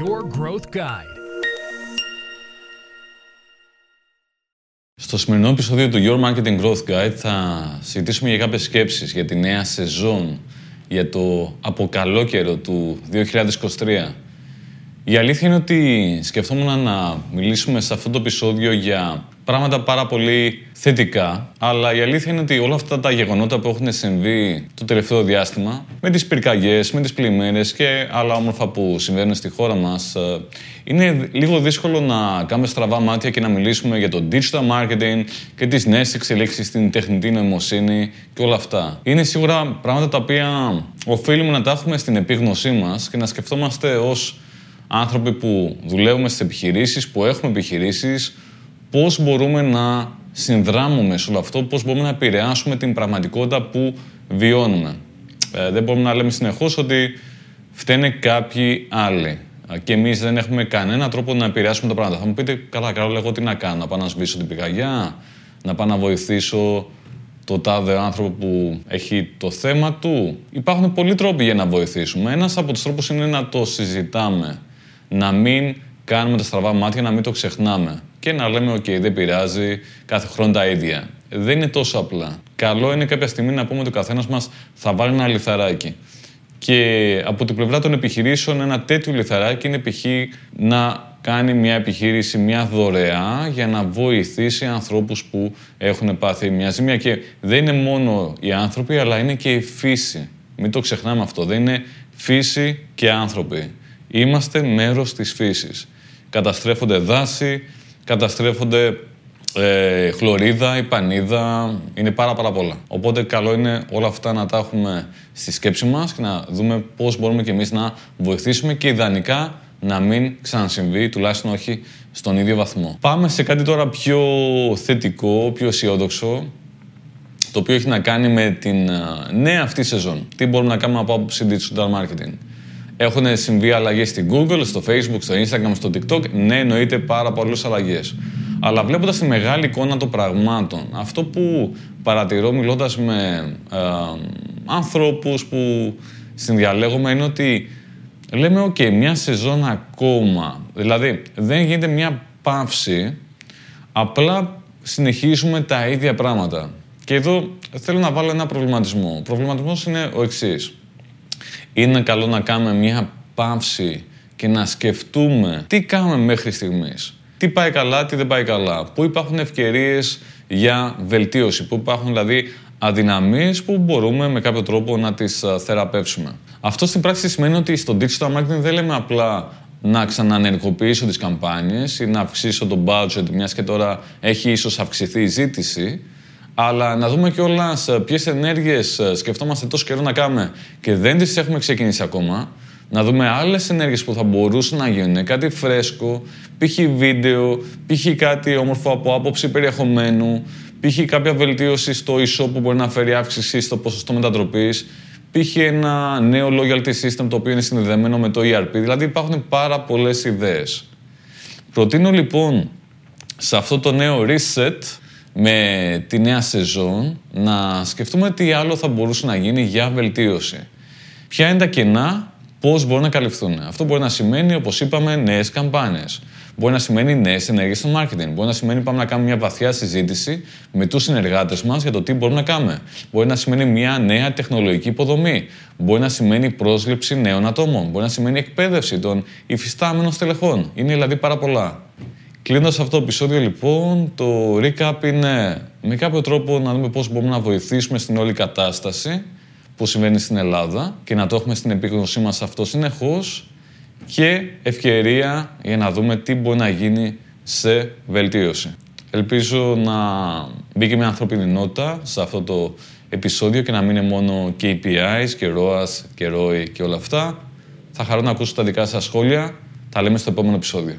Your Growth Guide. Στο σημερινό επεισόδιο του Your Marketing Growth Guide θα συζητήσουμε για κάποιες σκέψεις για τη νέα σεζόν, για το αποκαλόκαιρο του 2023. Η αλήθεια είναι ότι σκεφτόμουν να μιλήσουμε σε αυτό το επεισόδιο για πράγματα πάρα πολύ θετικά, αλλά η αλήθεια είναι ότι όλα αυτά τα γεγονότα που έχουν συμβεί το τελευταίο διάστημα, με τις πυρκαγιές, με τις πλημμύρες και άλλα όμορφα που συμβαίνουν στη χώρα μας, είναι λίγο δύσκολο να κάνουμε στραβά μάτια και να μιλήσουμε για το digital marketing και τις νέες εξελίξεις στην τεχνητή νοημοσύνη και όλα αυτά. Είναι σίγουρα πράγματα τα οποία οφείλουμε να τα έχουμε στην επίγνωσή μας και να σκεφτόμαστε ως άνθρωποι που δουλεύουμε στις επιχειρήσεις, που έχουμε επιχειρήσεις, πώς μπορούμε να συνδράμουμε σε όλο αυτό, πώς μπορούμε να επηρεάσουμε την πραγματικότητα που βιώνουμε. Δεν μπορούμε να λέμε συνεχώς ότι φταίνε κάποιοι άλλοι και εμείς δεν έχουμε κανένα τρόπο να επηρεάσουμε τα πράγματα. Θα μου πείτε, καλά, Καρόλα, εγώ τι να κάνω, να πάω να σβήσω την πυρκαγιά, να πάω να βοηθήσω το τάδε άνθρωπο που έχει το θέμα του. Υπάρχουν πολλοί τρόποι για να βοηθήσουμε. Ένας από τους τρόπους είναι να το συζητάμε, να μην κάνουμε τα στραβά μάτια, να μην το ξεχνάμε και να λέμε «ΟΚ, δεν πειράζει, κάθε χρόνο τα ίδια». Δεν είναι τόσο απλά. Καλό είναι κάποια στιγμή να πούμε ότι ο καθένας μας θα βάλει ένα λιθαράκι. Και από την πλευρά των επιχειρήσεων ένα τέτοιο λιθαράκι είναι π.χ. να κάνει μια επιχείρηση, μια δωρεά για να βοηθήσει ανθρώπους που έχουν πάθει μια ζημία. Και δεν είναι μόνο οι άνθρωποι, αλλά είναι και η φύση. Μην το ξεχνάμε αυτό. Δεν είναι φύση και άνθρωποι. Είμαστε μέρος της φύσης. Καταστρέφονται δάση, καταστρέφονται χλωρίδα, υπανίδα, είναι πάρα πολλά. Οπότε καλό είναι όλα αυτά να τα έχουμε στη σκέψη μας και να δούμε πώς μπορούμε και εμείς να βοηθήσουμε και ιδανικά να μην ξανασυμβεί, τουλάχιστον όχι στον ίδιο βαθμό. Πάμε σε κάτι τώρα πιο θετικό, πιο αισιόδοξο, το οποίο έχει να κάνει με την νέα αυτή σεζόν. Τι μπορούμε να κάνουμε από άποψη digital marketing. Έχουν συμβεί αλλαγές στην Google, στο Facebook, στο Instagram, στο TikTok. Ναι, εννοείται πάρα πολλές αλλαγές. Αλλά βλέποντας τη μεγάλη εικόνα των πραγμάτων, αυτό που παρατηρώ μιλώντας με ανθρώπους που συνδιαλέγομαι είναι ότι λέμε «ΟΚ, μια σεζόν ακόμα». Δηλαδή, δεν γίνεται μια παύση, απλά συνεχίζουμε τα ίδια πράγματα. Και εδώ θέλω να βάλω ένα προβληματισμό. Ο προβληματισμός είναι ο εξής. Είναι καλό να κάνουμε μια παύση και να σκεφτούμε τι κάνουμε μέχρι στιγμής. Τι πάει καλά, τι δεν πάει καλά. Πού υπάρχουν ευκαιρίες για βελτίωση. Πού υπάρχουν δηλαδή αδυναμίες που μπορούμε με κάποιο τρόπο να τις θεραπεύσουμε. Αυτό στην πράξη σημαίνει ότι στο digital marketing δεν λέμε απλά να ξαναενεργοποιήσω τις καμπάνιες ή να αυξήσω το budget, μιας και τώρα έχει ίσως αυξηθεί η ζήτηση, αλλά να δούμε κιόλας ποιες ενέργειες σκεφτόμαστε τόσο καιρό να κάνουμε και δεν τις έχουμε ξεκινήσει ακόμα. Να δούμε άλλες ενέργειες που θα μπορούσαν να γίνουν, κάτι φρέσκο, π.χ. βίντεο, π.χ. κάτι όμορφο από άποψη περιεχομένου, π.χ. κάποια βελτίωση στο e-shop που μπορεί να φέρει αύξηση στο ποσοστό μετατροπής, π.χ. ένα νέο loyalty system το οποίο είναι συνδεδεμένο με το ERP. Δηλαδή υπάρχουν πάρα πολλές ιδέες. Προτείνω λοιπόν σε αυτό το νέο reset με τη νέα σεζόν να σκεφτούμε τι άλλο θα μπορούσε να γίνει για βελτίωση. Ποια είναι τα κενά, πώς μπορούν να καλυφθούν. Αυτό μπορεί να σημαίνει, όπως είπαμε, νέες καμπάνιες. Μπορεί να σημαίνει νέες ενέργειες στο marketing. Μπορεί να σημαίνει πάμε να κάνουμε μια βαθιά συζήτηση με τους συνεργάτες μας για το τι μπορούμε να κάνουμε. Μπορεί να σημαίνει μια νέα τεχνολογική υποδομή. Μπορεί να σημαίνει πρόσληψη νέων ατόμων. Μπορεί να σημαίνει εκπαίδευση των υφιστάμενων στελεχών. Είναι δηλαδή πάρα πολλά. Κλείνοντας αυτό το επεισόδιο, λοιπόν, το recap είναι με κάποιο τρόπο να δούμε πώς μπορούμε να βοηθήσουμε στην όλη κατάσταση που συμβαίνει στην Ελλάδα και να το έχουμε στην επίγνωσή μας αυτό συνεχώς και ευκαιρία για να δούμε τι μπορεί να γίνει σε βελτίωση. Ελπίζω να μπήκε μια ανθρώπινη νότα σε αυτό το επεισόδιο και να μην είναι μόνο KPIs και ROAS και ROI και όλα αυτά. Θα χαρώ να ακούσω τα δικά σας σχόλια. Τα λέμε στο επόμενο επεισόδιο.